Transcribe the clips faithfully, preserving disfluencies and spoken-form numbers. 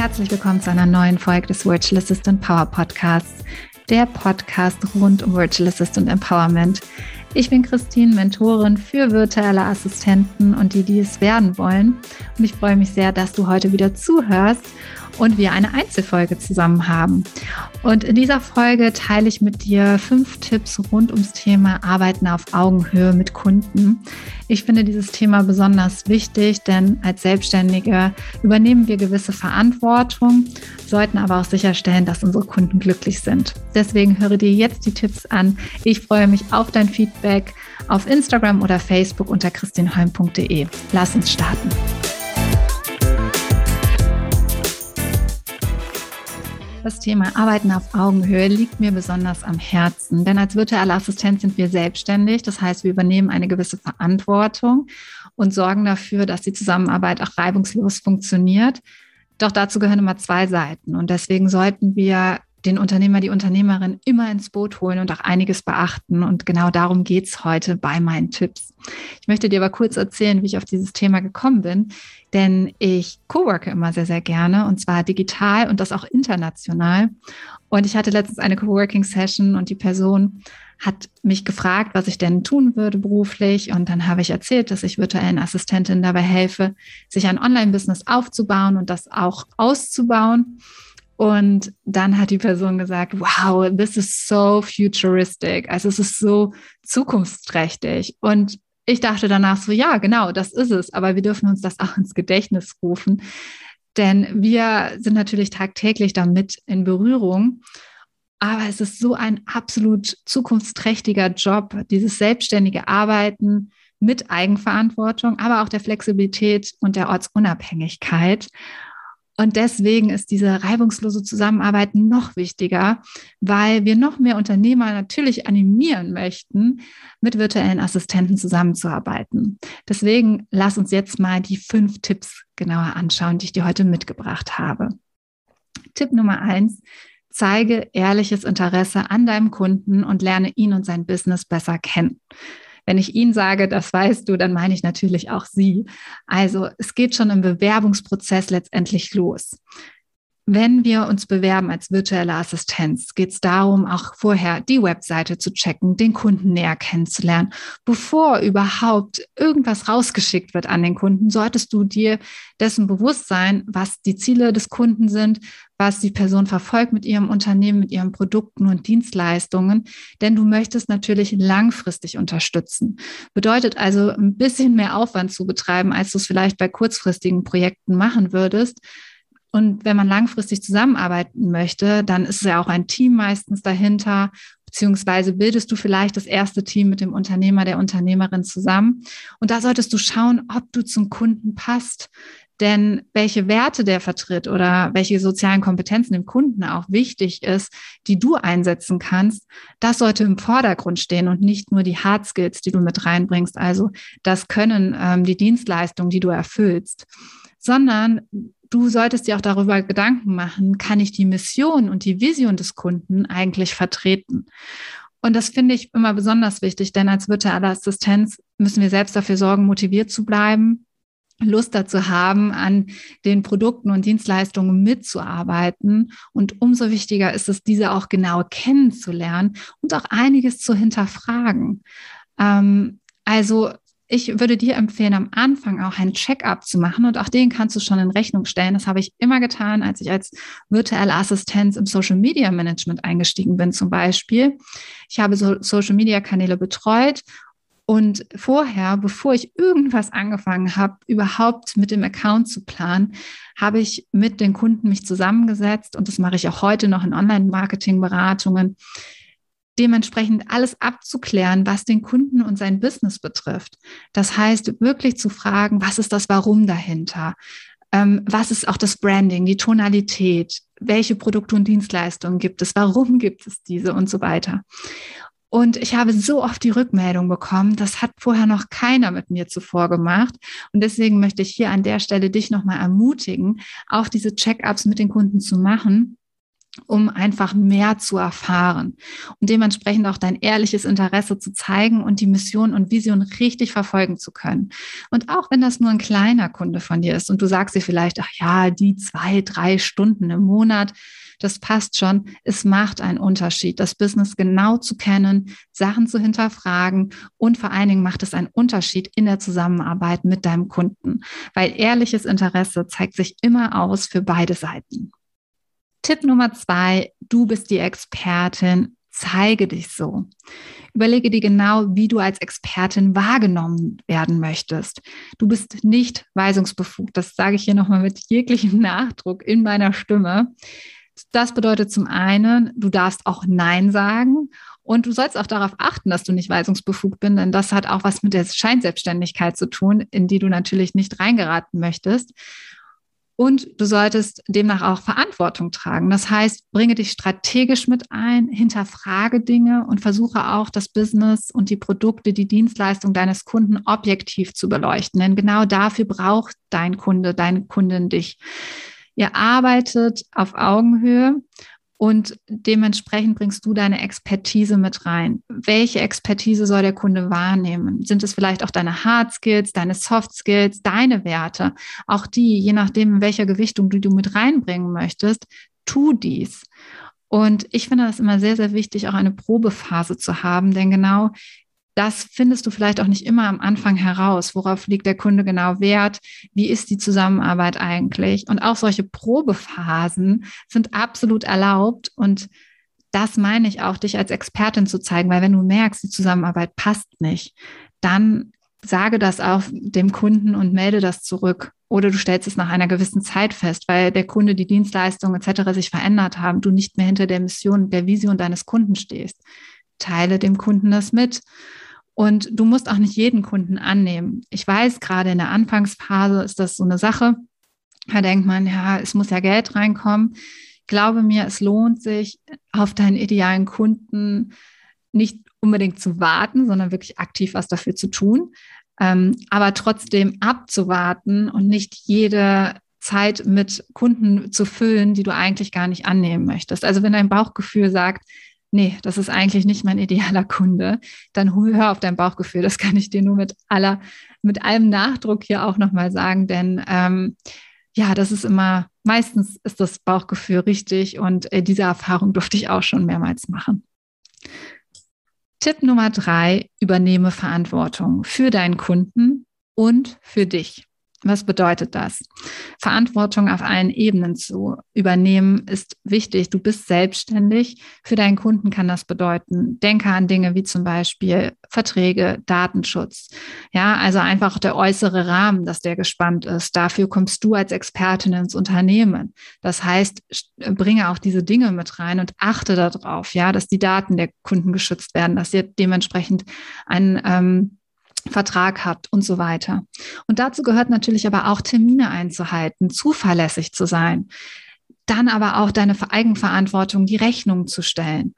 Herzlich willkommen zu einer neuen Folge des Virtual Assistant Power Podcasts, der Podcast rund um Virtual Assistant Empowerment. Ich bin Christine, Mentorin für virtuelle Assistenten und die, die es werden wollen. Und ich freue mich sehr, dass du heute wieder zuhörst und wir eine Einzelfolge zusammen haben. Und in dieser Folge teile ich mit dir fünf Tipps rund ums Thema Arbeiten auf Augenhöhe mit Kunden. Ich finde dieses Thema besonders wichtig, denn als Selbstständige übernehmen wir gewisse Verantwortung, sollten aber auch sicherstellen, dass unsere Kunden glücklich sind. Deswegen höre dir jetzt die Tipps an. Ich freue mich auf dein Feedback auf Instagram oder Facebook unter christinholm punkt de. Lass uns starten. Das Thema Arbeiten auf Augenhöhe liegt mir besonders am Herzen, denn als virtuelle Assistent sind wir selbstständig. Das heißt, wir übernehmen eine gewisse Verantwortung und sorgen dafür, dass die Zusammenarbeit auch reibungslos funktioniert. Doch dazu gehören immer zwei Seiten und deswegen sollten wir den Unternehmer, die Unternehmerin immer ins Boot holen und auch einiges beachten. Und genau darum geht es heute bei meinen Tipps. Ich möchte dir aber kurz erzählen, wie ich auf dieses Thema gekommen bin, denn ich coworke immer sehr, sehr gerne und zwar digital und das auch international. Und ich hatte letztens eine Coworking-Session und die Person hat mich gefragt, was ich denn tun würde beruflich. Und dann habe ich erzählt, dass ich virtuellen Assistentinnen dabei helfe, sich ein Online-Business aufzubauen und das auch auszubauen. Und dann hat die Person gesagt, wow, this is so futuristic. Also es ist so zukunftsträchtig. Und ich dachte danach so, ja, genau, das ist es. Aber wir dürfen uns das auch ins Gedächtnis rufen. Denn wir sind natürlich tagtäglich damit in Berührung. Aber es ist so ein absolut zukunftsträchtiger Job, dieses selbstständige Arbeiten mit Eigenverantwortung, aber auch der Flexibilität und der Ortsunabhängigkeit. Und deswegen ist diese reibungslose Zusammenarbeit noch wichtiger, weil wir noch mehr Unternehmer natürlich animieren möchten, mit virtuellen Assistenten zusammenzuarbeiten. Deswegen lass uns jetzt mal die fünf Tipps genauer anschauen, die ich dir heute mitgebracht habe. Tipp Nummer eins, zeige ehrliches Interesse an deinem Kunden und lerne ihn und sein Business besser kennen. Wenn ich ihn sage, das weißt du, dann meine ich natürlich auch sie. Also es geht schon im Bewerbungsprozess letztendlich los. Wenn wir uns bewerben als virtuelle Assistenz, geht es darum, auch vorher die Webseite zu checken, den Kunden näher kennenzulernen. Bevor überhaupt irgendwas rausgeschickt wird an den Kunden, solltest du dir dessen bewusst sein, was die Ziele des Kunden sind, was die Person verfolgt mit ihrem Unternehmen, mit ihren Produkten und Dienstleistungen. Denn du möchtest natürlich langfristig unterstützen. Bedeutet also, ein bisschen mehr Aufwand zu betreiben, als du es vielleicht bei kurzfristigen Projekten machen würdest. Und wenn man langfristig zusammenarbeiten möchte, dann ist ja auch ein Team meistens dahinter, beziehungsweise bildest du vielleicht das erste Team mit dem Unternehmer, der Unternehmerin zusammen. Und da solltest du schauen, ob du zum Kunden passt. Denn welche Werte der vertritt oder welche sozialen Kompetenzen dem Kunden auch wichtig ist, die du einsetzen kannst, das sollte im Vordergrund stehen und nicht nur die Hard Skills, die du mit reinbringst, also das Können, ähm, die Dienstleistung, die du erfüllst, sondern du solltest dir auch darüber Gedanken machen, kann ich die Mission und die Vision des Kunden eigentlich vertreten? Und das finde ich immer besonders wichtig, denn als virtuelle Assistenz müssen wir selbst dafür sorgen, motiviert zu bleiben, Lust dazu haben, an den Produkten und Dienstleistungen mitzuarbeiten. Und umso wichtiger ist es, diese auch genau kennenzulernen und auch einiges zu hinterfragen. Ähm, also Ich würde dir empfehlen, am Anfang auch einen Check-up zu machen und auch den kannst du schon in Rechnung stellen. Das habe ich immer getan, als ich als virtuelle Assistenz im Social-Media-Management eingestiegen bin zum Beispiel. Ich habe so Social-Media-Kanäle betreut und vorher, bevor ich irgendwas angefangen habe, überhaupt mit dem Account zu planen, habe ich mit den Kunden mich zusammengesetzt und das mache ich auch heute noch in Online-Marketing-Beratungen, dementsprechend alles abzuklären, was den Kunden und sein Business betrifft. Das heißt, wirklich zu fragen, was ist das Warum dahinter? Ähm, was ist auch das Branding, die Tonalität? Welche Produkte und Dienstleistungen gibt es? Warum gibt es diese und so weiter? Und ich habe so oft die Rückmeldung bekommen, das hat vorher noch keiner mit mir zuvor gemacht. Und deswegen möchte ich hier an der Stelle dich nochmal ermutigen, auch diese Check-ups mit den Kunden zu machen, um einfach mehr zu erfahren und dementsprechend auch dein ehrliches Interesse zu zeigen und die Mission und Vision richtig verfolgen zu können. Und auch wenn das nur ein kleiner Kunde von dir ist und du sagst dir vielleicht, ach ja, die zwei, drei Stunden im Monat, das passt schon, es macht einen Unterschied, das Business genau zu kennen, Sachen zu hinterfragen und vor allen Dingen macht es einen Unterschied in der Zusammenarbeit mit deinem Kunden, weil ehrliches Interesse zeigt sich immer aus für beide Seiten. Tipp Nummer zwei, du bist die Expertin, zeige dich so. Überlege dir genau, wie du als Expertin wahrgenommen werden möchtest. Du bist nicht weisungsbefugt, das sage ich hier nochmal mit jeglichem Nachdruck in meiner Stimme. Das bedeutet zum einen, du darfst auch Nein sagen und du sollst auch darauf achten, dass du nicht weisungsbefugt bist, denn das hat auch was mit der Scheinselbstständigkeit zu tun, in die du natürlich nicht reingeraten möchtest. Und du solltest demnach auch Verantwortung tragen. Das heißt, bringe dich strategisch mit ein, hinterfrage Dinge und versuche auch, das Business und die Produkte, die Dienstleistung deines Kunden objektiv zu beleuchten. Denn genau dafür braucht dein Kunde, deine Kundin dich. Ihr arbeitet auf Augenhöhe und dementsprechend bringst du deine Expertise mit rein. Welche Expertise soll der Kunde wahrnehmen? Sind es vielleicht auch deine Hard Skills, deine Soft Skills, deine Werte? Auch die, je nachdem, in welcher Gewichtung du, du mit reinbringen möchtest, tu dies. Und ich finde das immer sehr, sehr wichtig, auch eine Probephase zu haben, denn genau das findest du vielleicht auch nicht immer am Anfang heraus. Worauf liegt der Kunde genau Wert? Wie ist die Zusammenarbeit eigentlich? Und auch solche Probephasen sind absolut erlaubt. Und das meine ich auch, dich als Expertin zu zeigen, weil wenn du merkst, die Zusammenarbeit passt nicht, dann sage das auch dem Kunden und melde das zurück. Oder du stellst es nach einer gewissen Zeit fest, weil der Kunde, die Dienstleistung et cetera sich verändert haben, du nicht mehr hinter der Mission, der Vision deines Kunden stehst. Teile dem Kunden das mit. Und du musst auch nicht jeden Kunden annehmen. Ich weiß, gerade in der Anfangsphase ist das so eine Sache. Da denkt man, ja, es muss ja Geld reinkommen. Ich glaube mir, es lohnt sich, auf deinen idealen Kunden nicht unbedingt zu warten, sondern wirklich aktiv was dafür zu tun. Aber trotzdem abzuwarten und nicht jede Zeit mit Kunden zu füllen, die du eigentlich gar nicht annehmen möchtest. Also wenn dein Bauchgefühl sagt, nee, das ist eigentlich nicht mein idealer Kunde, dann hör auf dein Bauchgefühl. Das kann ich dir nur mit aller, mit allem Nachdruck hier auch nochmal sagen, denn ähm, ja, das ist immer, meistens ist das Bauchgefühl richtig und äh, diese Erfahrung durfte ich auch schon mehrmals machen. Tipp Nummer drei, übernehme Verantwortung für deinen Kunden und für dich. Was bedeutet das? Verantwortung auf allen Ebenen zu übernehmen ist wichtig. Du bist selbstständig. Für deinen Kunden kann das bedeuten, denke an Dinge wie zum Beispiel Verträge, Datenschutz. Ja, also einfach der äußere Rahmen, dass der gespannt ist. Dafür kommst du als Expertin ins Unternehmen. Das heißt, bringe auch diese Dinge mit rein und achte darauf, ja, dass die Daten der Kunden geschützt werden, dass ihr dementsprechend einen ähm, Vertrag habt und so weiter. Und dazu gehört natürlich aber auch, Termine einzuhalten, zuverlässig zu sein, dann aber auch deine Eigenverantwortung, die Rechnung zu stellen.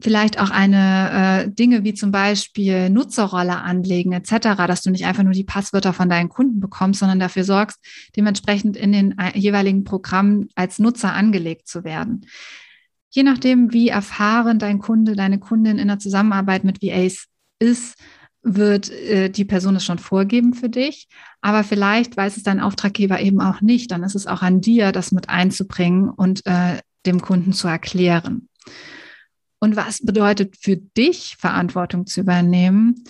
Vielleicht auch eine äh, Dinge wie zum Beispiel Nutzerrolle anlegen et cetera, dass du nicht einfach nur die Passwörter von deinen Kunden bekommst, sondern dafür sorgst, dementsprechend in den jeweiligen Programmen als Nutzer angelegt zu werden. Je nachdem, wie erfahren dein Kunde, deine Kundin in der Zusammenarbeit mit V As ist, wird äh, die Person es schon vorgeben für dich, aber vielleicht weiß es dein Auftraggeber eben auch nicht. Dann ist es auch an dir, das mit einzubringen und äh, dem Kunden zu erklären. Und was bedeutet für dich, Verantwortung zu übernehmen?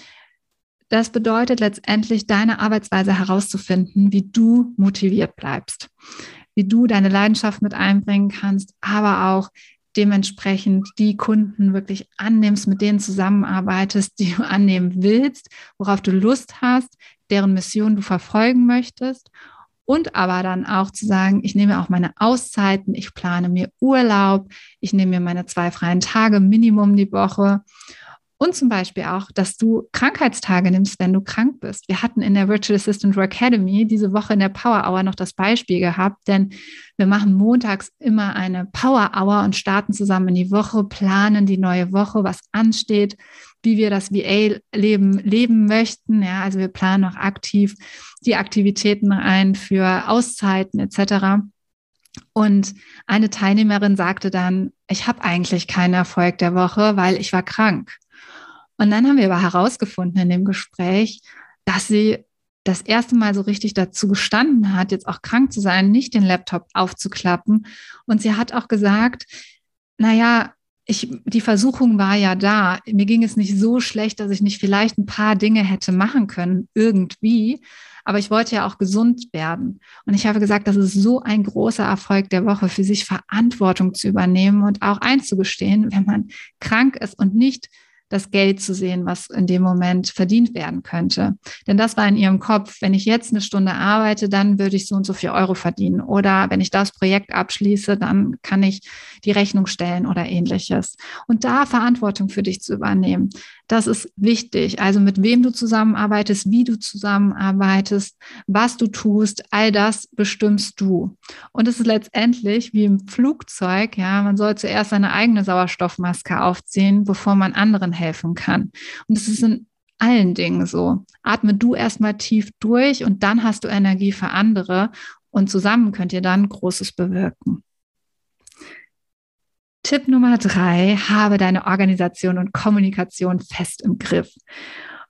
Das bedeutet letztendlich, deine Arbeitsweise herauszufinden, wie du motiviert bleibst, wie du deine Leidenschaft mit einbringen kannst, aber auch dementsprechend die Kunden wirklich annimmst, mit denen zusammenarbeitest, die du annehmen willst, worauf du Lust hast, deren Mission du verfolgen möchtest und aber dann auch zu sagen, ich nehme auch meine Auszeiten, ich plane mir Urlaub, ich nehme mir meine zwei freien Tage, Minimum die Woche und zum Beispiel auch, dass du Krankheitstage nimmst, wenn du krank bist. Wir hatten in der Virtual Assistant Academy diese Woche in der Power Hour noch das Beispiel gehabt, denn wir machen montags immer eine Power Hour und starten zusammen in die Woche, planen die neue Woche, was ansteht, wie wir das V A-Leben leben möchten. Ja, also wir planen auch aktiv die Aktivitäten ein für Auszeiten et cetera. Und eine Teilnehmerin sagte dann, ich habe eigentlich keinen Erfolg der Woche, weil ich war krank. Und dann haben wir aber herausgefunden in dem Gespräch, dass sie das erste Mal so richtig dazu gestanden hat, jetzt auch krank zu sein, nicht den Laptop aufzuklappen. Und sie hat auch gesagt, naja, ich, die Versuchung war ja da. Mir ging es nicht so schlecht, dass ich nicht vielleicht ein paar Dinge hätte machen können, irgendwie. Aber ich wollte ja auch gesund werden. Und ich habe gesagt, das ist so ein großer Erfolg der Woche, für sich Verantwortung zu übernehmen und auch einzugestehen, wenn man krank ist und nicht das Geld zu sehen, was in dem Moment verdient werden könnte. Denn das war in ihrem Kopf, wenn ich jetzt eine Stunde arbeite, dann würde ich so und so viel Euro verdienen. Oder wenn ich das Projekt abschließe, dann kann ich die Rechnung stellen oder ähnliches. Und da Verantwortung für dich zu übernehmen, das ist wichtig. Also mit wem du zusammenarbeitest, wie du zusammenarbeitest, was du tust, all das bestimmst du. Und es ist letztendlich wie im Flugzeug, ja, man soll zuerst seine eigene Sauerstoffmaske aufziehen, bevor man anderen helfen kann. Und es ist in allen Dingen so. Atme du erstmal tief durch und dann hast du Energie für andere und zusammen könnt ihr dann Großes bewirken. Tipp Nummer drei, habe deine Organisation und Kommunikation fest im Griff.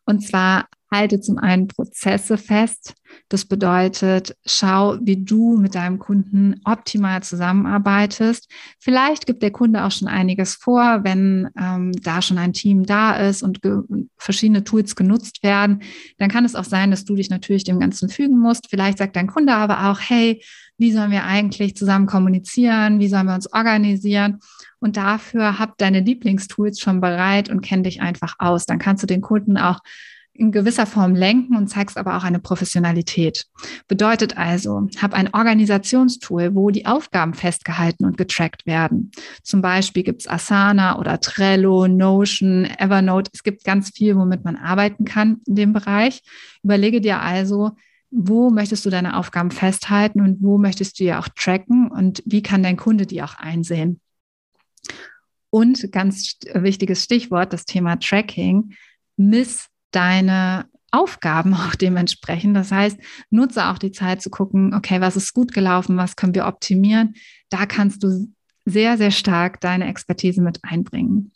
Und zwar halte zum einen Prozesse fest. Das bedeutet, schau, wie du mit deinem Kunden optimal zusammenarbeitest. Vielleicht gibt der Kunde auch schon einiges vor, wenn ähm, da schon ein Team da ist und ge- verschiedene Tools genutzt werden. Dann kann es auch sein, dass du dich natürlich dem Ganzen fügen musst. Vielleicht sagt dein Kunde aber auch, hey, wie sollen wir eigentlich zusammen kommunizieren? Wie sollen wir uns organisieren? Und dafür hab deine Lieblingstools schon bereit und kenn dich einfach aus. Dann kannst du den Kunden auch in gewisser Form lenken und zeigst aber auch eine Professionalität. Bedeutet also, hab ein Organisationstool, wo die Aufgaben festgehalten und getrackt werden. Zum Beispiel gibt's Asana oder Trello, Notion, Evernote. Es gibt ganz viel, womit man arbeiten kann in dem Bereich. Überlege dir also, wo möchtest du deine Aufgaben festhalten und wo möchtest du ja auch tracken und wie kann dein Kunde die auch einsehen? Und ganz wichtiges Stichwort, das Thema Tracking, miss deine Aufgaben auch dementsprechend. Das heißt, nutze auch die Zeit zu gucken, okay, was ist gut gelaufen, was können wir optimieren? Da kannst du sehr, sehr stark deine Expertise mit einbringen.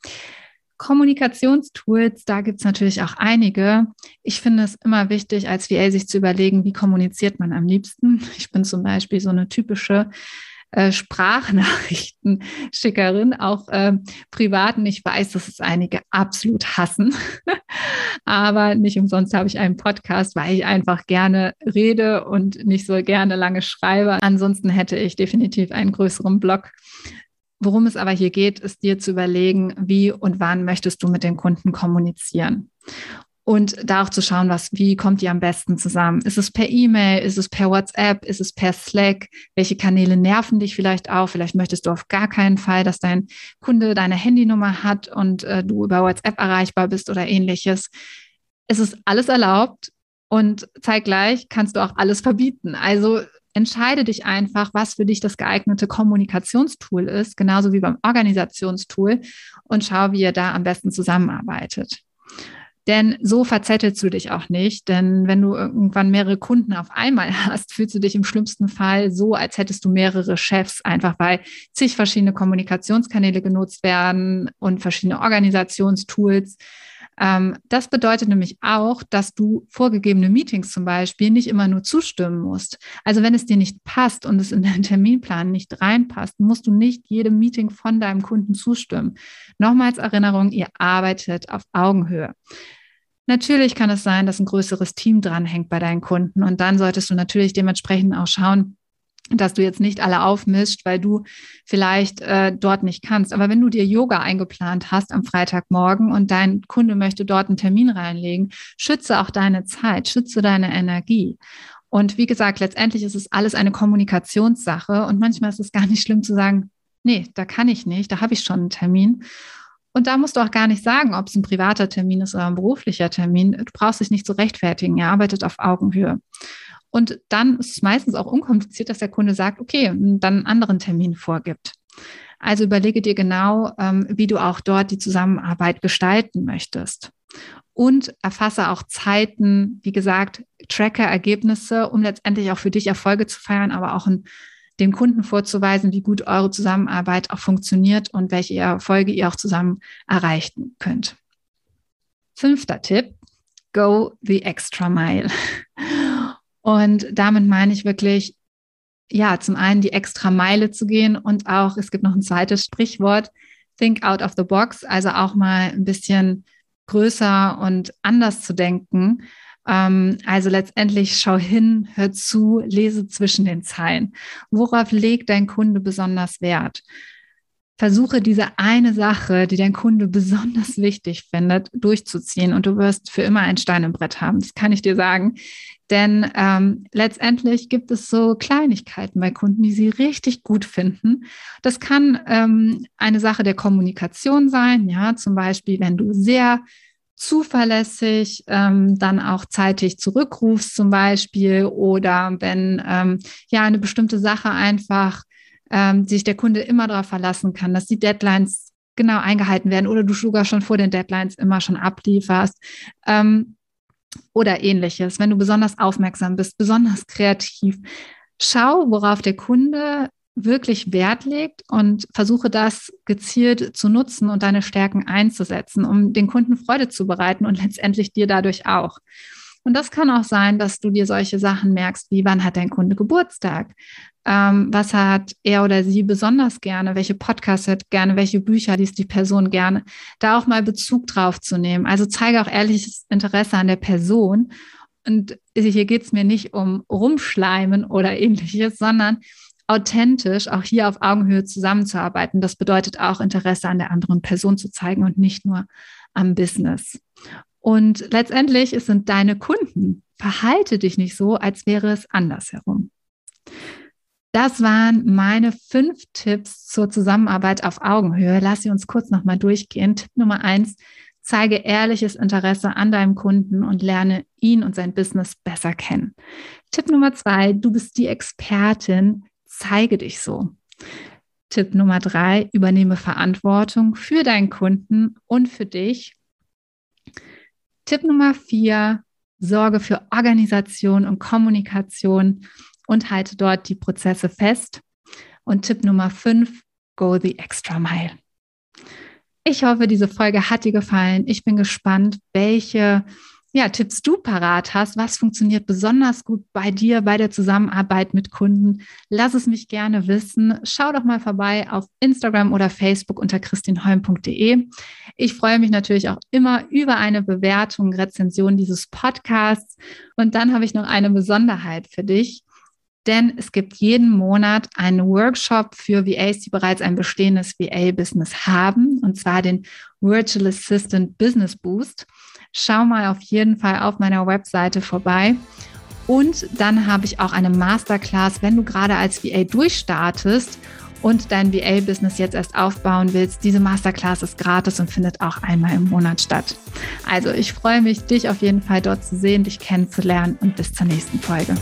Kommunikationstools, da gibt es natürlich auch einige. Ich finde es immer wichtig, als V A sich zu überlegen, wie kommuniziert man am liebsten. Ich bin zum Beispiel so eine typische äh, Sprachnachrichtenschickerin, auch äh, privaten. Ich weiß, dass es einige absolut hassen, aber nicht umsonst habe ich einen Podcast, weil ich einfach gerne rede und nicht so gerne lange schreibe. Ansonsten hätte ich definitiv einen größeren Blog. Worum es aber hier geht, ist dir zu überlegen, wie und wann möchtest du mit dem Kunden kommunizieren und da auch zu schauen, was, wie kommt ihr am besten zusammen? Ist es per E-Mail? Ist es per WhatsApp? Ist es per Slack? Welche Kanäle nerven dich vielleicht auch? Vielleicht möchtest du auf gar keinen Fall, dass dein Kunde deine Handynummer hat und äh, du über WhatsApp erreichbar bist oder ähnliches. Es ist alles erlaubt und zeitgleich kannst du auch alles verbieten. Also entscheide dich einfach, was für dich das geeignete Kommunikationstool ist, genauso wie beim Organisationstool und schau, wie ihr da am besten zusammenarbeitet. Denn so verzettelst du dich auch nicht, denn wenn du irgendwann mehrere Kunden auf einmal hast, fühlst du dich im schlimmsten Fall so, als hättest du mehrere Chefs, einfach weil zig verschiedene Kommunikationskanäle genutzt werden und verschiedene Organisationstools. Das bedeutet nämlich auch, dass du vorgegebene Meetings zum Beispiel nicht immer nur zustimmen musst. Also wenn es dir nicht passt und es in deinen Terminplan nicht reinpasst, musst du nicht jedem Meeting von deinem Kunden zustimmen. Nochmals Erinnerung, ihr arbeitet auf Augenhöhe. Natürlich kann es sein, dass ein größeres Team dranhängt bei deinen Kunden und dann solltest du natürlich dementsprechend auch schauen, dass du jetzt nicht alle aufmischt, weil du vielleicht äh, dort nicht kannst. Aber wenn du dir Yoga eingeplant hast am Freitagmorgen und dein Kunde möchte dort einen Termin reinlegen, schütze auch deine Zeit, schütze deine Energie. Und wie gesagt, letztendlich ist es alles eine Kommunikationssache und manchmal ist es gar nicht schlimm zu sagen, nee, da kann ich nicht, da habe ich schon einen Termin. Und da musst du auch gar nicht sagen, ob es ein privater Termin ist oder ein beruflicher Termin. Du brauchst dich nicht zu rechtfertigen, ihr arbeitet auf Augenhöhe. Und dann ist es meistens auch unkompliziert, dass der Kunde sagt, okay, dann einen anderen Termin vorgibt. Also überlege dir genau, wie du auch dort die Zusammenarbeit gestalten möchtest. Und erfasse auch Zeiten, wie gesagt, tracke Ergebnisse, um letztendlich auch für dich Erfolge zu feiern, aber auch ein dem Kunden vorzuweisen, wie gut eure Zusammenarbeit auch funktioniert und welche Erfolge ihr auch zusammen erreichen könnt. Fünfter Tipp, go the extra mile. Und damit meine ich wirklich, ja, zum einen die extra Meile zu gehen und auch, es gibt noch ein zweites Sprichwort, think out of the box, also auch mal ein bisschen größer und anders zu denken. Also letztendlich schau hin, hör zu, lese zwischen den Zeilen. Worauf legt dein Kunde besonders Wert? Versuche diese eine Sache, die dein Kunde besonders wichtig findet, durchzuziehen und du wirst für immer einen Stein im Brett haben, das kann ich dir sagen. Denn ähm, letztendlich gibt es so Kleinigkeiten bei Kunden, die sie richtig gut finden. Das kann ähm, eine Sache der Kommunikation sein, ja, zum Beispiel, wenn du sehr zuverlässig ähm, dann auch zeitig zurückrufst zum Beispiel oder wenn ähm, ja eine bestimmte Sache einfach ähm, sich der Kunde immer darauf verlassen kann, dass die Deadlines genau eingehalten werden oder du sogar schon vor den Deadlines immer schon ablieferst ähm, oder ähnliches. Wenn du besonders aufmerksam bist, besonders kreativ, schau, worauf der Kunde wirklich Wert legt und versuche das gezielt zu nutzen und deine Stärken einzusetzen, um den Kunden Freude zu bereiten und letztendlich dir dadurch auch. Und das kann auch sein, dass du dir solche Sachen merkst, wie wann hat dein Kunde Geburtstag? Ähm, was hat er oder sie besonders gerne? Welche Podcasts hört gerne? Welche Bücher liest die Person gerne? Da auch mal Bezug drauf zu nehmen. Also zeige auch ehrliches Interesse an der Person. Und hier geht es mir nicht um Rumschleimen oder Ähnliches, sondern authentisch auch hier auf Augenhöhe zusammenzuarbeiten. Das bedeutet auch, Interesse an der anderen Person zu zeigen und nicht nur am Business. Und letztendlich, es sind deine Kunden. Verhalte dich nicht so, als wäre es andersherum. Das waren meine fünf Tipps zur Zusammenarbeit auf Augenhöhe. Lass sie uns kurz nochmal durchgehen. Tipp Nummer eins, zeige ehrliches Interesse an deinem Kunden und lerne ihn und sein Business besser kennen. Tipp Nummer zwei, du bist die Expertin, zeige dich so. Tipp Nummer drei, übernehme Verantwortung für deinen Kunden und für dich. Tipp Nummer vier, sorge für Organisation und Kommunikation und halte dort die Prozesse fest. Und Tipp Nummer fünf, go the extra mile. Ich hoffe, diese Folge hat dir gefallen. Ich bin gespannt, welche Ja, Tipps du parat hast, was funktioniert besonders gut bei dir, bei der Zusammenarbeit mit Kunden, lass es mich gerne wissen. Schau doch mal vorbei auf Instagram oder Facebook unter christinholm punkt de. Ich freue mich natürlich auch immer über eine Bewertung, Rezension dieses Podcasts. Und dann habe ich noch eine Besonderheit für dich, denn es gibt jeden Monat einen Workshop für V As, die bereits ein bestehendes V A-Business haben, und zwar den Virtual Assistant Business Boost. Schau mal auf jeden Fall auf meiner Webseite vorbei. Und dann habe ich auch eine Masterclass, wenn du gerade als V A durchstartest und dein V A-Business jetzt erst aufbauen willst. Diese Masterclass ist gratis und findet auch einmal im Monat statt. Also ich freue mich, dich auf jeden Fall dort zu sehen, dich kennenzulernen und bis zur nächsten Folge.